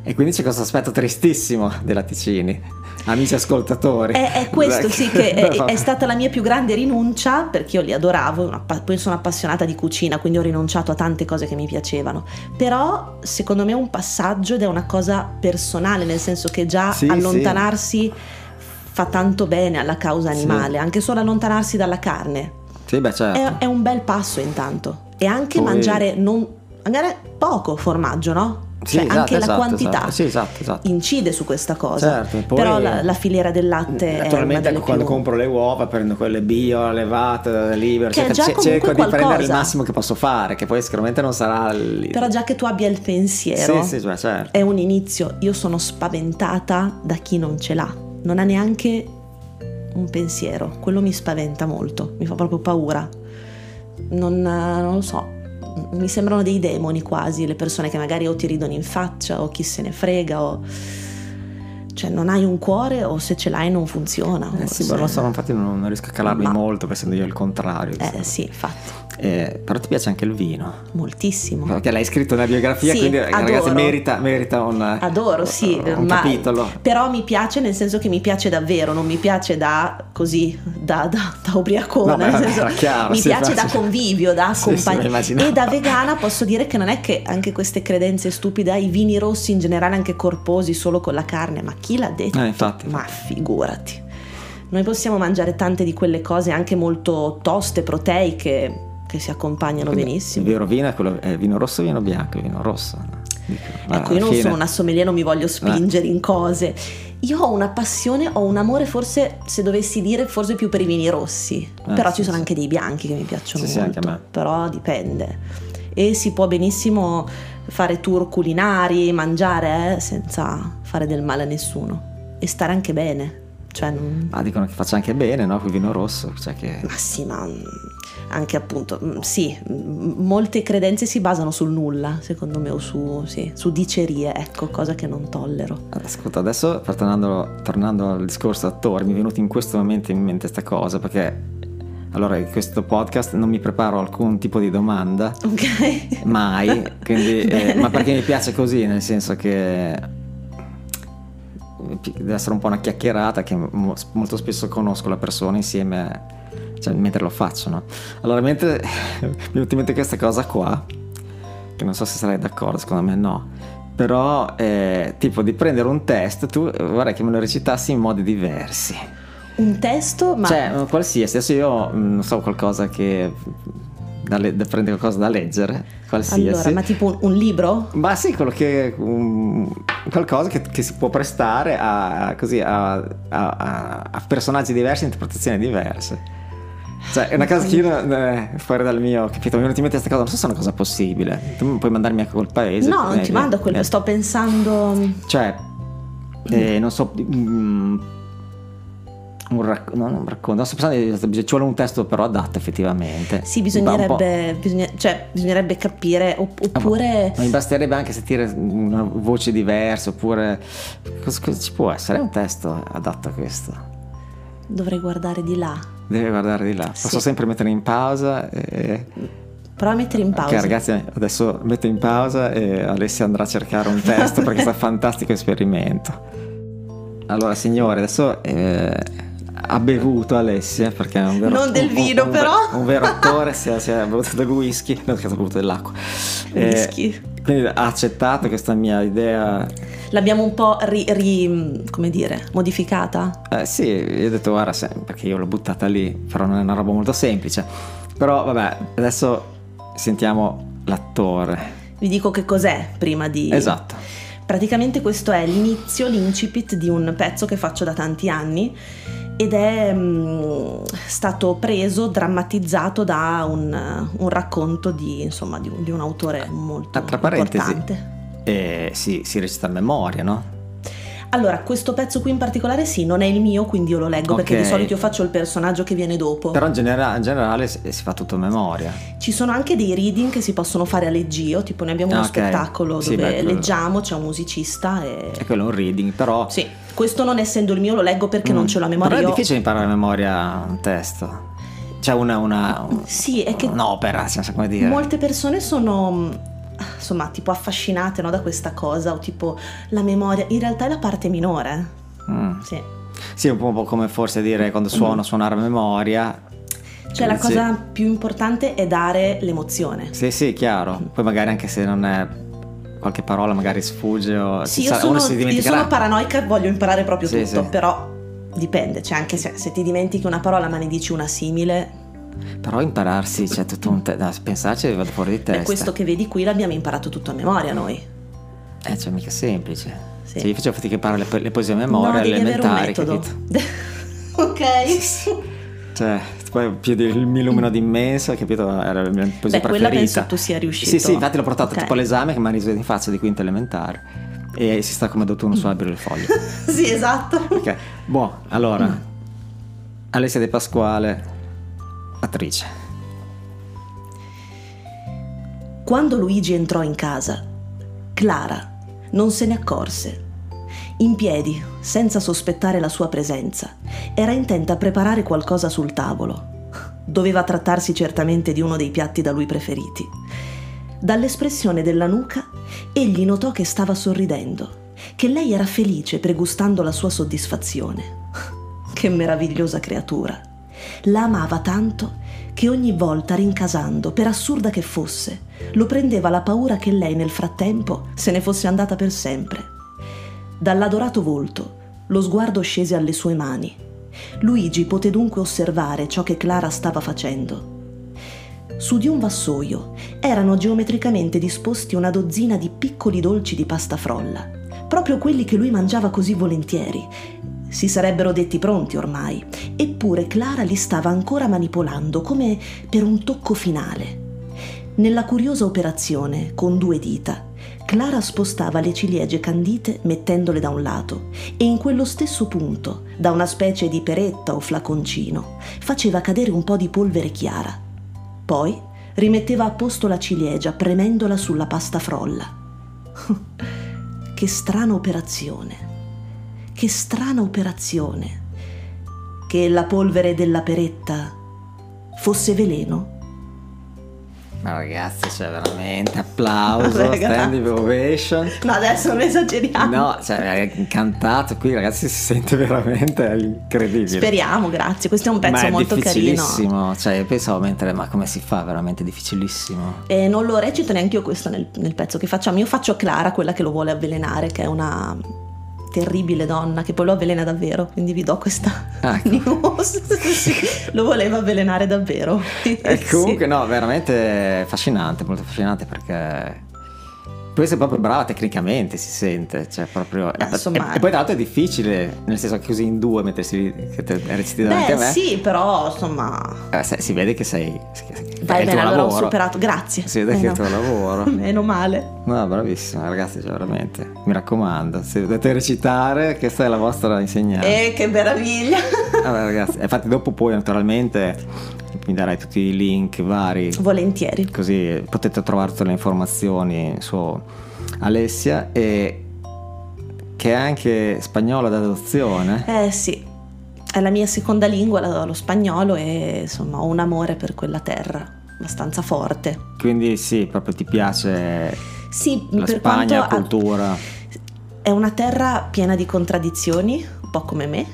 E quindi c'è questo aspetto tristissimo dei latticini, amici ascoltatori, è, è questo, sì, che è, è stata la mia più grande rinuncia, perché io li adoravo, poi sono appassionata di cucina, quindi ho rinunciato a tante cose che mi piacevano, però secondo me è un passaggio ed è una cosa personale, nel senso che già sì, allontanarsi sì. fa tanto bene alla causa animale, sì. anche solo allontanarsi dalla carne. Sì, beh, certo. È, è un bel passo intanto. E anche poi... mangiare non magari poco formaggio, no? Sì, cioè, esatto, anche esatto, la quantità esatto. Sì, esatto, esatto. incide su questa cosa. Certo, poi... Però la, la filiera del latte naturalmente è una, quando più... compro le uova prendo quelle bio, allevate, libere, che cerco, già cerco di qualcosa. Prendere il massimo che posso fare, che poi sicuramente non sarà l... Però già che tu abbia il pensiero sì, sì, cioè, certo. è un inizio. Io sono spaventata da chi non ce l'ha, non ha neanche un pensiero, quello mi spaventa molto, mi fa proprio paura, non, non lo so, mi sembrano dei demoni quasi le persone che magari o ti ridono in faccia o chi se ne frega, o cioè non hai un cuore, o se ce l'hai non funziona. Eh sì, se... non so, infatti non, non riesco a calarmi Ma... molto, essendo io il contrario. Eh so. Sì, infatti. Eh, però ti piace anche il vino? Moltissimo. Perché l'hai scritto nella biografia, sì, quindi adoro. Ragazzi, merita, merita un, adoro, sì, un ma, capitolo. Però mi piace nel senso che mi piace davvero, non mi piace da così, da, da, da ubriacona, no, nel vabbè, senso, chiaro, mi piace facile. Da convivio, da sì, compagnia. Sì, e da vegana posso dire che non è che anche queste credenze stupide, i vini rossi in generale, anche corposi, solo con la carne, ma chi l'ha detto? Eh, infatti. Ma figurati. Noi possiamo mangiare tante di quelle cose anche molto toste, proteiche, che si accompagnano quindi, benissimo. Il vero vino è quello, è vino rosso, vino bianco, vino rosso. Dico, ecco, io non fine. sono una sommelier, non mi voglio spingere eh. in cose. Io ho una passione, ho un amore, forse, se dovessi dire, forse più per i vini rossi. Eh, però sì, ci sono sì. anche dei bianchi che mi piacciono sì, molto. Sì, anche a me. Però dipende. E si può benissimo fare tour culinari, mangiare eh, senza fare del male a nessuno. E stare anche bene. Cioè, non... Ma dicono che faccia anche bene, no? Quel vino rosso. Cioè che... Ma sì, ma... anche appunto sì, molte credenze si basano sul nulla, secondo me, o su, sì, su dicerie, ecco, cosa che non tollero. Ascolta, adesso tornando, tornando al discorso attori, mi è venuta in questo momento in mente questa cosa, perché allora in questo podcast non mi preparo alcun tipo di domanda, ok, mai, quindi, eh, ma perché mi piace così, nel senso che deve essere un po' una chiacchierata, che molto spesso conosco la persona insieme, cioè, mentre lo faccio, no? Allora, mentre mi è venuta in mente questa cosa qua, che non so se sarei d'accordo, secondo me no, però eh, tipo di prendere un testo, tu vorrei che me lo recitassi in modi diversi. Un testo? Ma... cioè, qualsiasi, adesso io non so, qualcosa che... da le- da prendere qualcosa da leggere, qualsiasi. Allora, ma tipo un, un libro? Ma sì, quello che um, qualcosa che, che si può prestare a così a, a, a, a personaggi diversi, interpretazioni diverse. Cioè, è una cosa che io eh, fuori dal mio, capito? Mi viene in mente questa cosa, non so se è una cosa possibile. Tu puoi mandarmi anche quel paese? No, non eh, ti mando a quel paese. Eh. Sto pensando, cioè, eh, non so. Mm, Un racc- no, non racconto, sto pensando, ci vuole un testo però adatto effettivamente. Sì, bisognerebbe, bisogna, cioè, bisognerebbe capire, oppure... mi basterebbe anche sentire una voce diversa, oppure... Cosa, cosa ci può essere? È un testo adatto a questo? Dovrei guardare di là. Devi guardare di là, sì. Posso sempre mettere in pausa e... Prova a mettere in pausa. Ok ragazzi, adesso metto in pausa e Alessia andrà a cercare un testo perché sta fantastico esperimento. Allora signore, adesso... Eh... ha bevuto Alessia perché è un vero, non del vino un, un, un, però un vero attore, si è, si è bevuto del whisky, no, che ha bevuto dell'acqua, whisky, eh, quindi ha accettato questa mia idea, l'abbiamo un po' ri, ri, come dire, modificata, eh, sì, io ho detto guarda se, perché io l'ho buttata lì, però non è una roba molto semplice, però vabbè, adesso sentiamo l'attore, vi dico che cos'è prima di... Esatto, praticamente questo è l'inizio, l'incipit di un pezzo che faccio da tanti anni ed è mh, stato preso, drammatizzato da un, un racconto di, insomma, di, un, di un autore molto importante. Tra parentesi, eh, sì, si recita a memoria, no? Allora, questo pezzo qui in particolare sì, non è il mio, quindi io lo leggo, okay. Perché di solito io faccio il personaggio che viene dopo. Però in, genera- in generale si, si fa tutto a memoria. Ci sono anche dei reading che si possono fare a leggio, tipo noi abbiamo uno okay. spettacolo dove sì, beh, quello... leggiamo, c'è un musicista e... E quello è un reading, però... Sì, questo non essendo il mio lo leggo perché mm. non ce l'ho a memoria. Però è difficile imparare a memoria un testo. C'è una... una un, sì, è che... un'opera, non so come dire. Molte persone sono... insomma tipo affascinate, no, da questa cosa, o tipo la memoria in realtà è la parte minore. mm. Sì, sì, un po' come forse dire quando suono mm. suonare a memoria, cioè la cosa sì. più importante è dare l'emozione. Sì, sì, chiaro. mm. Poi magari anche se non è qualche parola magari sfugge o sì, io, sa- sono, si io sono paranoica, voglio imparare proprio sì, tutto sì. Però dipende, cioè anche se, se ti dimentichi una parola ma ne dici una simile. Però impararsi, c'è cioè, tutto un te- da pensarci vado fuori di testa. Beh, questo che vedi qui l'abbiamo imparato tutto a memoria noi. Eh, cioè mica semplice. Sì. Cioè, io facevo fatica a imparare le, le poesie a memoria, no, elementari, capito? Ok. Cioè, poi il mi illumino d'immenso, capito? Era la mia poesia Beh, preferita. Quella penso tu sia riuscito. Sì, sì, infatti l'ho portata okay. tipo all'esame che mi ha riso in faccia di quinta elementare. E si sta come dottuno sull'albero del foglio. Sì, esatto. Ok, buono, allora. Mm. Alessia De Pasquale... attrice. Quando Luigi entrò in casa, Clara non se ne accorse. In piedi, senza sospettare la sua presenza, era intenta a preparare qualcosa sul tavolo. Doveva trattarsi certamente di uno dei piatti da lui preferiti. Dall'espressione della nuca, egli notò che stava sorridendo, che lei era felice pregustando la sua soddisfazione. Che meravigliosa creatura! La amava tanto che ogni volta, rincasando, per assurda che fosse, lo prendeva la paura che lei nel frattempo se ne fosse andata per sempre. Dall'adorato volto lo sguardo scese alle sue mani. Luigi poté dunque osservare ciò che Clara stava facendo. Su di un vassoio erano geometricamente disposti una dozzina di piccoli dolci di pasta frolla, proprio quelli che lui mangiava così volentieri. Si sarebbero detti pronti ormai, eppure Clara li stava ancora manipolando come per un tocco finale. Nella curiosa operazione, con due dita, Clara spostava le ciliegie candite mettendole da un lato e in quello stesso punto, da una specie di peretta o flaconcino, faceva cadere un po' di polvere chiara. Poi rimetteva a posto la ciliegia premendola sulla pasta frolla. Che strana operazione! Che strana operazione! Che la polvere della peretta fosse veleno? Ma ragazzi, cioè veramente applauso, standing ovation. No, adesso non esageriamo. No, cioè è cantato qui, ragazzi, si sente veramente incredibile. Speriamo, grazie. Questo è un pezzo ma è molto difficilissimo. Carino. Cioè, pensavo mentre, ma come si fa? Veramente difficilissimo. E non lo recito neanche io questo nel, nel pezzo che facciamo. Io faccio Clara, quella che lo vuole avvelenare, che è una terribile donna che poi lo avvelena davvero, quindi vi do questa ah, news. Sì, lo voleva avvelenare davvero. E comunque sì. No, veramente fascinante, molto affascinante, perché poi sei proprio brava tecnicamente, si sente, cioè proprio eh, insomma, e, e poi tra l'altro è difficile, nel senso che così in due mettersi che te, reciti davanti beh, a me sì, però insomma eh, se, si vede che sei vai bene, allora ho superato, grazie, si vede eh che no. È il tuo lavoro, meno male. No, bravissima ragazzi, cioè veramente mi raccomando, se dovete recitare questa è la vostra insegnante. Eh, che meraviglia. Allora ragazzi, infatti dopo poi naturalmente mi darai tutti i link vari. Volentieri. Così potete trovare tutte le informazioni su Alessia, e che è anche spagnola d'adozione. Eh sì, è la mia seconda lingua, lo spagnolo, e insomma ho un amore per quella terra abbastanza forte. Quindi sì, proprio ti piace sì, la per Spagna, la cultura. A... È una terra piena di contraddizioni, un po' come me,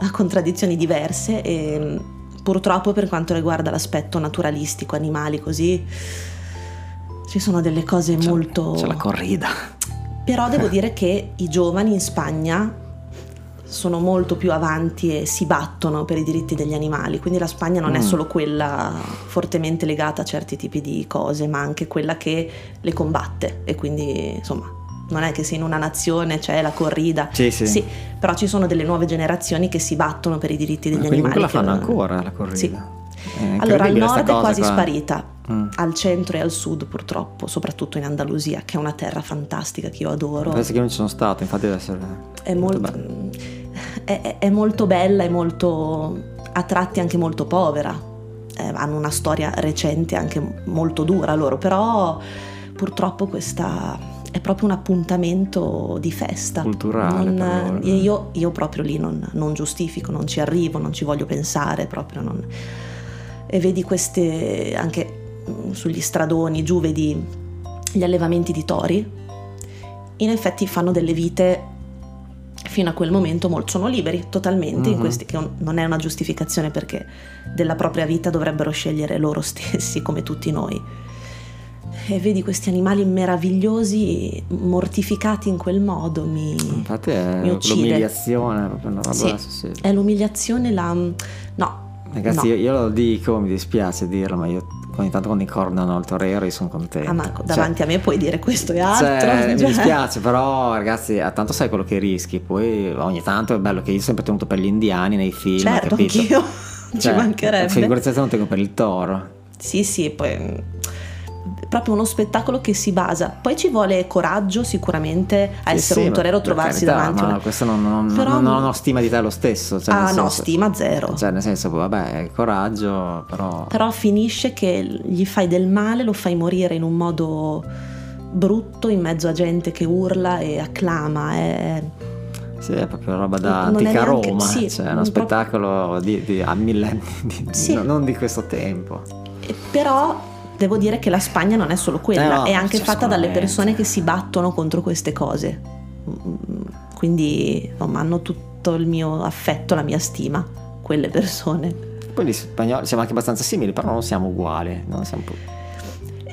ha contraddizioni diverse e... Purtroppo per quanto riguarda l'aspetto naturalistico, animali così, ci sono delle cose c'è, molto... C'è la corrida. Però devo dire che i giovani in Spagna sono molto più avanti e si battono per i diritti degli animali, quindi la Spagna non mm. è solo quella fortemente legata a certi tipi di cose, ma anche quella che le combatte, e quindi insomma... Non è che se in una nazione c'è la corrida, sì, sì. Sì, però ci sono delle nuove generazioni che si battono per i diritti degli quindi animali. Ma la fanno non... ancora la corrida? Sì. Allora al nord è quasi qua. Sparita, mm. al centro e al sud purtroppo, soprattutto in Andalusia, che è una terra fantastica che io adoro. Penso che non ci sono stato, infatti deve essere è molto, molto è, è molto bella, è molto a tratti anche molto povera, eh, hanno una storia recente anche molto dura loro, però purtroppo questa... È proprio un appuntamento di festa culturale. Non, io, io proprio lì non, non giustifico, non ci arrivo, non ci voglio pensare proprio. Non... E vedi queste anche sugli stradoni giù, vedi gli allevamenti di tori. In effetti fanno delle vite fino a quel momento molto, sono liberi totalmente mm-hmm. in questi, che non è una giustificazione, perché della propria vita dovrebbero scegliere loro stessi come tutti noi. E vedi questi animali meravigliosi mortificati in quel modo, mi infatti è mi l'umiliazione, proprio una roba, sì, sì. È l'umiliazione, la no ragazzi no. Io, io lo dico, mi dispiace dirlo, ma io ogni tanto quando incornano il torero io sono contento. Ah, ma davanti cioè, a me puoi dire questo e altro, cioè, mi dispiace, però ragazzi tanto sai quello che rischi. Poi ogni tanto è bello che io ho sempre tenuto per gli indiani nei film, certo, capito? Anch'io cioè, ci mancherebbe, figurati se non tengo per il toro. Sì sì, poi proprio uno spettacolo che si basa, poi ci vuole coraggio sicuramente a sì, essere sì, un torero, trovarsi carità, davanti ma una... questo non, non, però... non, non ho stima di te lo stesso, cioè, ah senso, no stima zero, cioè nel senso vabbè coraggio, però però finisce che gli fai del male, lo fai morire in un modo brutto in mezzo a gente che urla e acclama, è sì, è proprio roba da non antica neanche... Roma sì, cioè uno proprio... spettacolo di, di, a millenni di, sì. No, non di questo tempo, e però devo dire che la Spagna non è solo quella, eh no, è anche fatta dalle persone che si battono contro queste cose, quindi insomma, hanno tutto il mio affetto, la mia stima, quelle persone. Poi gli spagnoli siamo anche abbastanza simili, però non siamo uguali, non siamo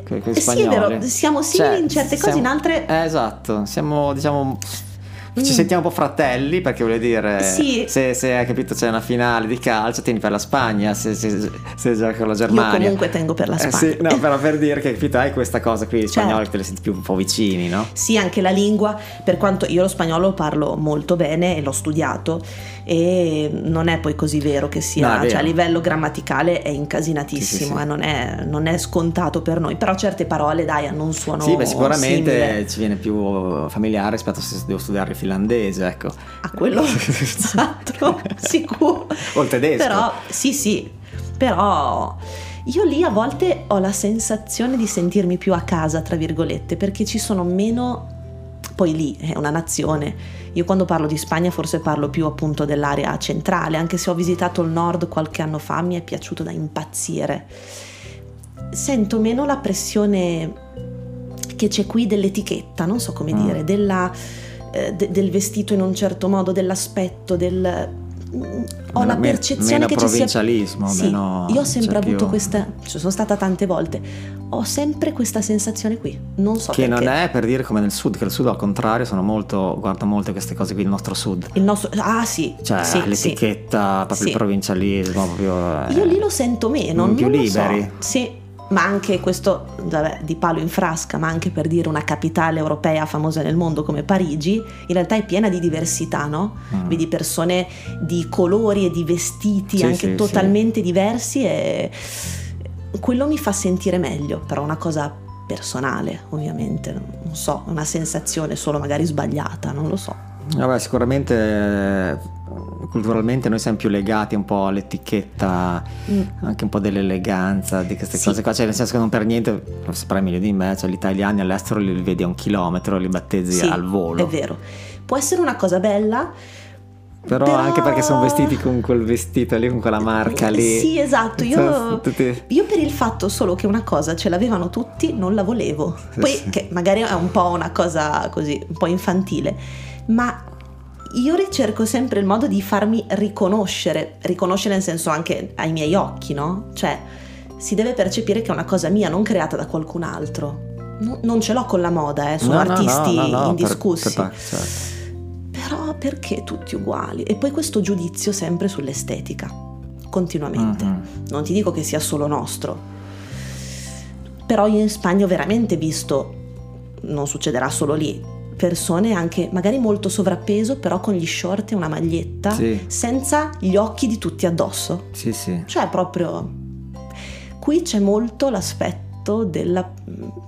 que- que- sì, è vero, siamo simili cioè, in certe siamo, cose, in altre eh, esatto, siamo diciamo ci sentiamo un po' fratelli, perché voglio dire sì. se, se hai capito c'è una finale di calcio tieni per la Spagna, se, se, se gioca con la Germania io comunque tengo per la Spagna eh, sì, no però per dire che capito hai questa cosa qui, gli certo. Spagnoli che te le senti più un po' vicini, no? Sì, anche la lingua, per quanto io lo spagnolo parlo molto bene e l'ho studiato, e non è poi così vero che sia no, vero. Cioè a livello grammaticale è incasinatissimo, sì, sì, sì. Eh, non, è, non è scontato per noi, però certe parole dai non suonano sì beh, sicuramente simile. Ci viene più familiare rispetto a se devo studiare il finlandese, ecco a quello altro sicuro o il tedesco, però sì sì, però io lì a volte ho la sensazione di sentirmi più a casa tra virgolette, perché ci sono meno. Poi lì è una nazione, io quando parlo di Spagna forse parlo più appunto dell'area centrale, anche se ho visitato il nord qualche anno fa mi è piaciuto da impazzire, sento meno la pressione che c'è qui dell'etichetta, non so come ah. dire, della, eh, de- del vestito in un certo modo, dell'aspetto, del... ho meno, la percezione meno che ci sia provincialismo, sì, meno... io ho sempre avuto più... questa, ci sono stata tante volte, ho sempre questa sensazione qui, non so che perché. Non è per dire come nel sud, che il sud al contrario sono molto, guarda molto queste cose qui, il nostro sud, il nostro, ah sì, cioè sì, l'etichetta, sì, proprio sì. Il provincialismo proprio, eh, io lì lo sento meno, più non liberi, lo so. Sì, ma anche questo, vabbè, di palo in frasca, ma anche per dire una capitale europea famosa nel mondo come Parigi, in realtà è piena di diversità, no? Mm. Vedi persone di colori e di vestiti, sì, anche sì, totalmente sì. diversi, e quello mi fa sentire meglio, però una cosa personale ovviamente, non so, una sensazione solo magari sbagliata, non lo so. Vabbè, sicuramente... culturalmente noi siamo più legati un po' all'etichetta, mm. anche un po' dell'eleganza di queste sì. cose qua, cioè nel senso che non per niente, lo saprai meglio di me, cioè gli italiani all'estero li vedi a un chilometro, li battezzi sì, al volo. È vero, può essere una cosa bella, però, però... anche perché sono vestiti con quel vestito lì, con quella marca lì. Sì, esatto, io, tutti... io per il fatto solo che una cosa ce l'avevano tutti non la volevo, poi sì. che magari è un po' una cosa così un po' infantile, ma io ricerco sempre il modo di farmi riconoscere, riconoscere nel senso anche ai miei occhi, no? Cioè, si deve percepire che è una cosa mia, non creata da qualcun altro. No, non ce l'ho con la moda, eh, sono no, artisti no, no, no, no, indiscussi. Per, per, certo. Però perché tutti uguali? E poi questo giudizio sempre sull'estetica, continuamente. Mm-hmm. Non ti dico che sia solo nostro. Però io in Spagna ho veramente visto, non succederà solo lì, persone anche magari molto sovrappeso, però con gli short e una maglietta, sì. senza gli occhi di tutti addosso. Sì, sì. Cioè proprio qui c'è molto l'aspetto della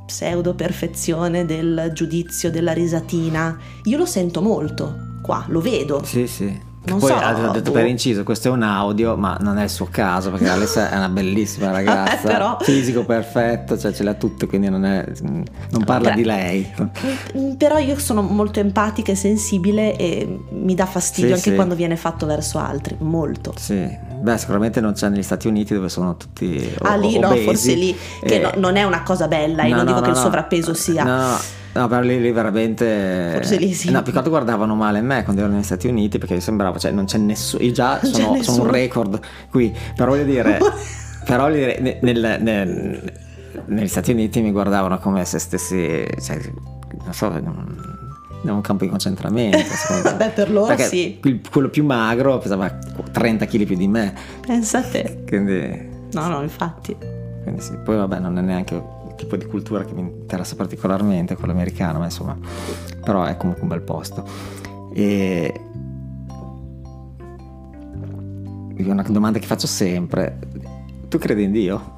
pseudo perfezione, del giudizio, della risatina. Io lo sento molto qua, lo vedo. Sì, sì. Non poi so, ho detto tu... per inciso, questo è un audio, ma non è il suo caso, perché Alessia è una bellissima ragazza, vabbè, però... fisico perfetto, cioè ce l'ha tutto, quindi non è non parla Beh. di lei. Però io sono molto empatica e sensibile e mi dà fastidio sì, anche sì. quando viene fatto verso altri, molto. Sì. Beh, sicuramente non c'è negli Stati Uniti dove sono tutti o- Ah, lì no, obesi, forse lì e... che no, non è una cosa bella, no, io non no, dico no, che no, il sovrappeso sia no. No, però lì, lì veramente forse lì sì. No, più che altro guardavano male me quando ero negli Stati Uniti, perché mi sembrava, cioè non c'è nessuno. Io già sono, nessuno. sono un record qui. Però voglio dire Però voglio dire nel, nel, nel, negli Stati Uniti mi guardavano come se stessi, cioè, non so, in un campo di concentramento. Vabbè, per loro perché sì il, quello più magro pesava trenta chili più di me. Pensa a te. Quindi No, no, infatti quindi sì. Poi vabbè, non è neanche tipo di cultura che mi interessa particolarmente, quello americano, ma insomma, però è comunque un bel posto. E una domanda che faccio sempre: tu credi in Dio?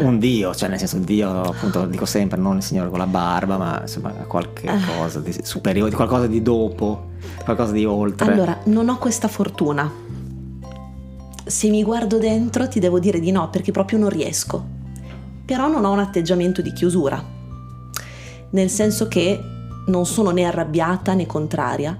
O un Dio, cioè nel senso Dio, appunto, dico sempre, non il signore con la barba, ma insomma qualche cosa di superiore, qualcosa di dopo, qualcosa di oltre. Allora, non ho questa fortuna. Se mi guardo dentro ti devo dire di no, perché proprio non riesco. Però non ho un atteggiamento di chiusura, nel senso che non sono né arrabbiata né contraria,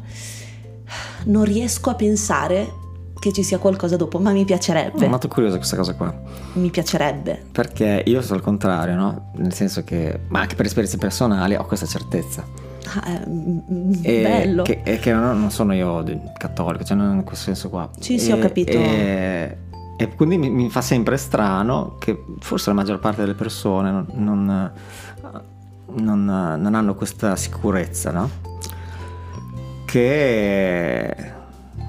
non riesco a pensare che ci sia qualcosa dopo, ma mi piacerebbe. Sono molto curiosa questa cosa qua. Mi piacerebbe. Perché io sono al contrario, no? Nel senso che, ma anche per esperienze personali, ho questa certezza. Ah, è e bello. Che, e che non, non sono io cattolico, cioè non in questo senso qua. Sì, e, sì, ho capito. E... E quindi mi, mi fa sempre strano che forse la maggior parte delle persone non, non, non, non hanno questa sicurezza, no? Che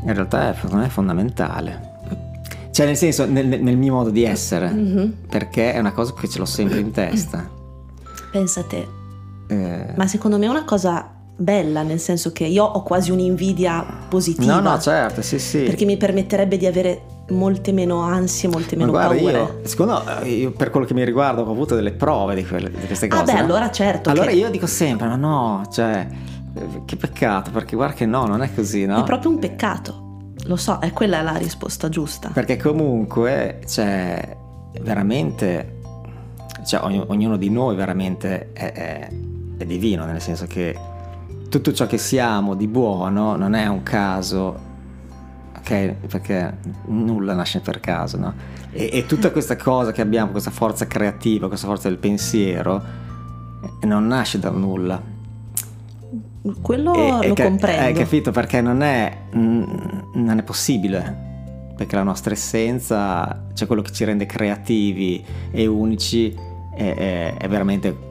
in realtà è, secondo me, è fondamentale. Cioè nel senso, nel, nel mio modo di essere, mm-hmm. perché è una cosa che ce l'ho sempre in testa. Pensa a te. Eh... Ma secondo me è una cosa... bella, nel senso che io ho quasi un'invidia positiva. No, no, certo, sì, sì. Perché mi permetterebbe di avere molte meno ansie, molte meno Ma guarda, paure. Io, secondo io, per quello che mi riguarda, ho avuto delle prove di, quelle, di queste cose. Ah, beh, no? allora certo. Allora che... io dico sempre: ma no, cioè, che peccato, perché guarda che no, non è così, no? È proprio un peccato. Lo so, è quella la risposta giusta. Perché comunque, cioè, veramente, cioè, ogn- ognuno di noi veramente è, è, è divino, nel senso che tutto ciò che siamo di buono non è un caso perché, perché nulla nasce per caso, no? E, e tutta questa cosa che abbiamo, questa forza creativa, questa forza del pensiero, non nasce da nulla. Quello e, lo e, comprendo. Hai capito? Perché non è, non è possibile, perché la nostra essenza, cioè quello che ci rende creativi e unici, è, è, è veramente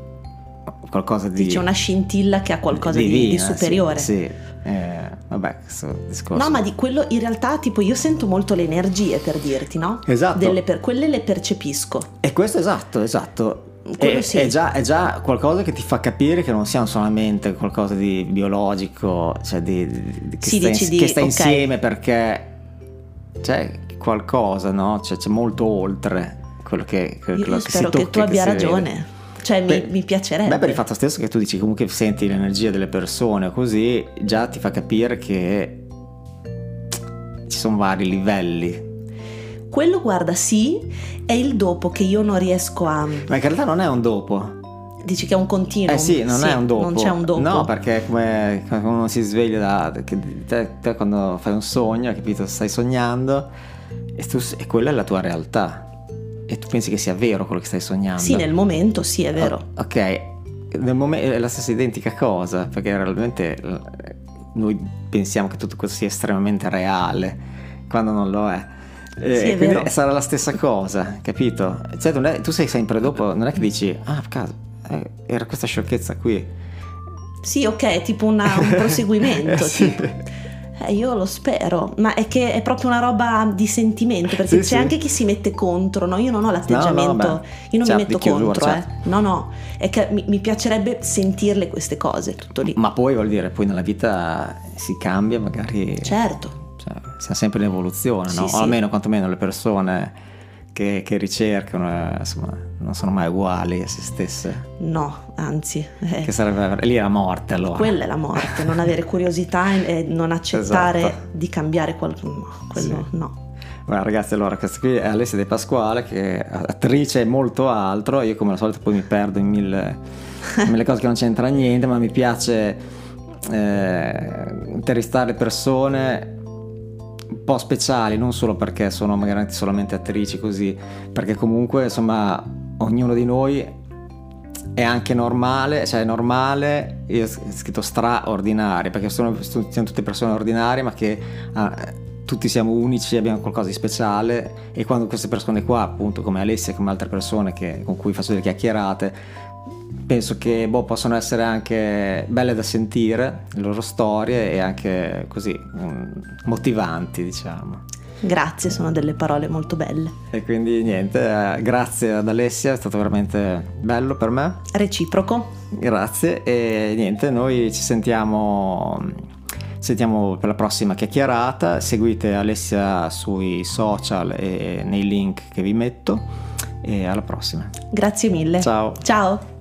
qualcosa di... C'è una scintilla che ha qualcosa divina, di, di superiore. Sì, sì. Eh, vabbè, questo discorso... No, ma di quello in realtà, tipo, io sento molto le energie, per dirti, no? Esatto. Delle per... Quelle le percepisco. E questo, esatto, esatto. È, sì. è, già, è già qualcosa che ti fa capire che non siamo solamente qualcosa di biologico, cioè di, di, di, che, sì, sta in, di che sta okay. insieme, perché c'è qualcosa, no? Cioè, c'è molto oltre quello che, quello io che spero si tocca, che tu abbia che ragione. Cioè, beh, mi, mi piacerebbe. Beh, per il fatto stesso che tu dici comunque senti l'energia delle persone, così già ti fa capire che ci sono vari livelli. Quello, guarda, sì, è il dopo che io non riesco a... Ma in realtà non è un dopo. Dici che è un continuo. Eh sì, non sì, è un dopo. Non c'è un dopo. No, perché come quando uno si sveglia, da, che te, te quando fai un sogno, capito, stai sognando e, tu, e quella è la tua realtà. E tu pensi che sia vero quello che stai sognando? Sì, nel momento sì, è vero. O- ok, nel momento è la stessa identica cosa, perché realmente noi pensiamo che tutto questo sia estremamente reale, quando non lo è. Eh, sì, è quindi vero. Sarà la stessa cosa, capito? Cioè, non è, tu sei sempre dopo, non è che dici, ah, cazzo, era questa sciocchezza qui. Sì, ok, è tipo una, un proseguimento, sì. Tipo. Eh, io lo spero, ma è che è proprio una roba di sentimento, perché sì, c'è sì. anche chi si mette contro, no? Io non ho l'atteggiamento, no, no, io non c'è mi metto chiusura, contro, eh. no no, è che mi, mi piacerebbe sentirle queste cose, tutto lì. Ma poi, vuol dire, poi nella vita si cambia magari. Certo. Cioè, siamo sempre in evoluzione, no? Sì, o sì. almeno, quantomeno, le persone che, che ricercano, insomma, non sono mai uguali a se stesse. No, anzi. Eh. Che sarebbe lì è la morte, allora. Quella è la morte, non avere curiosità e non accettare esatto. di cambiare qualcuno. Quello sì. no. Beh, ragazzi, allora, questa qui è Alessia De Pasquale, che è attrice e molto altro. Io, come al solito, poi mi perdo in mille, mille cose che non c'entra niente, ma mi piace eh, intervistare persone un po' speciali, non solo perché sono magari solamente attrici così, perché comunque, insomma, ognuno di noi è anche normale, cioè è normale, io ho scritto straordinario, perché sono, sono tutte persone ordinarie, ma che ah, tutti siamo unici, abbiamo qualcosa di speciale, e quando queste persone qua, appunto, come Alessia, come altre persone che, con cui faccio delle chiacchierate, penso che boh, possono essere anche belle da sentire, le loro storie, e anche così motivanti, diciamo. Grazie, sono delle parole molto belle. E quindi niente, grazie ad Alessia, è stato veramente bello per me. Reciproco. Grazie, e niente, noi ci sentiamo, ci sentiamo per la prossima chiacchierata. Seguite Alessia sui social e nei link che vi metto, e alla prossima. Grazie mille. Ciao. Ciao.